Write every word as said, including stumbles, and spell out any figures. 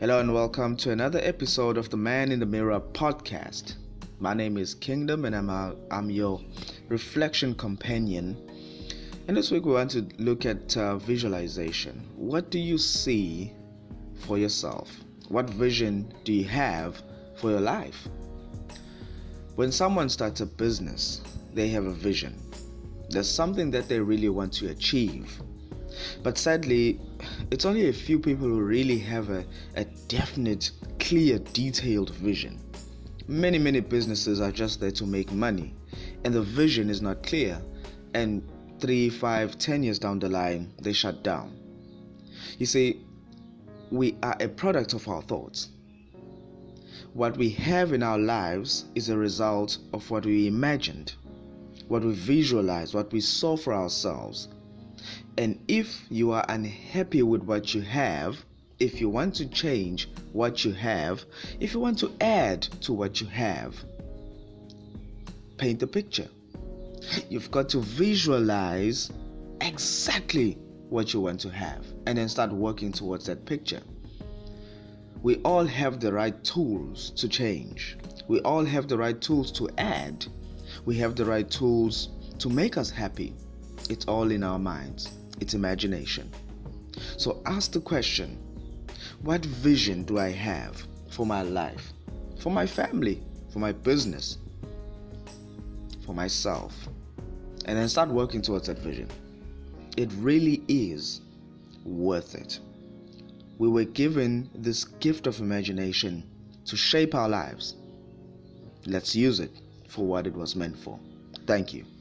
Hello and welcome to another episode of the Man in the Mirror podcast. My name is Kingdom and I'm, a, I'm your reflection companion. And this week we want to look at uh, visualization. What do you see for yourself? What vision do you have for your life? When someone starts a business, they have a vision. There's something that they really want to achieve. But sadly, it's only a few people who really have a, a definite, clear, detailed vision. Many, many businesses are just there to make money, and the vision is not clear. And three, five, ten years down the line, they shut down. You see, we are a product of our thoughts. What we have in our lives is a result of what we imagined, what we visualized, what we saw for ourselves. And if you are unhappy with what you have, if you want to change what you have, if you want to add to what you have, paint the picture. You've got to visualize exactly what you want to have and then start working towards that picture. We all have the right tools to change. We all have the right tools to add. We have the right tools to make us happy. It's all in our minds. It's imagination. So ask the question, what vision do I have for my life, for my family, for my business, for myself? And then start working towards that vision. It really is worth it. We were given this gift of imagination to shape our lives. Let's use it for what it was meant for. Thank you.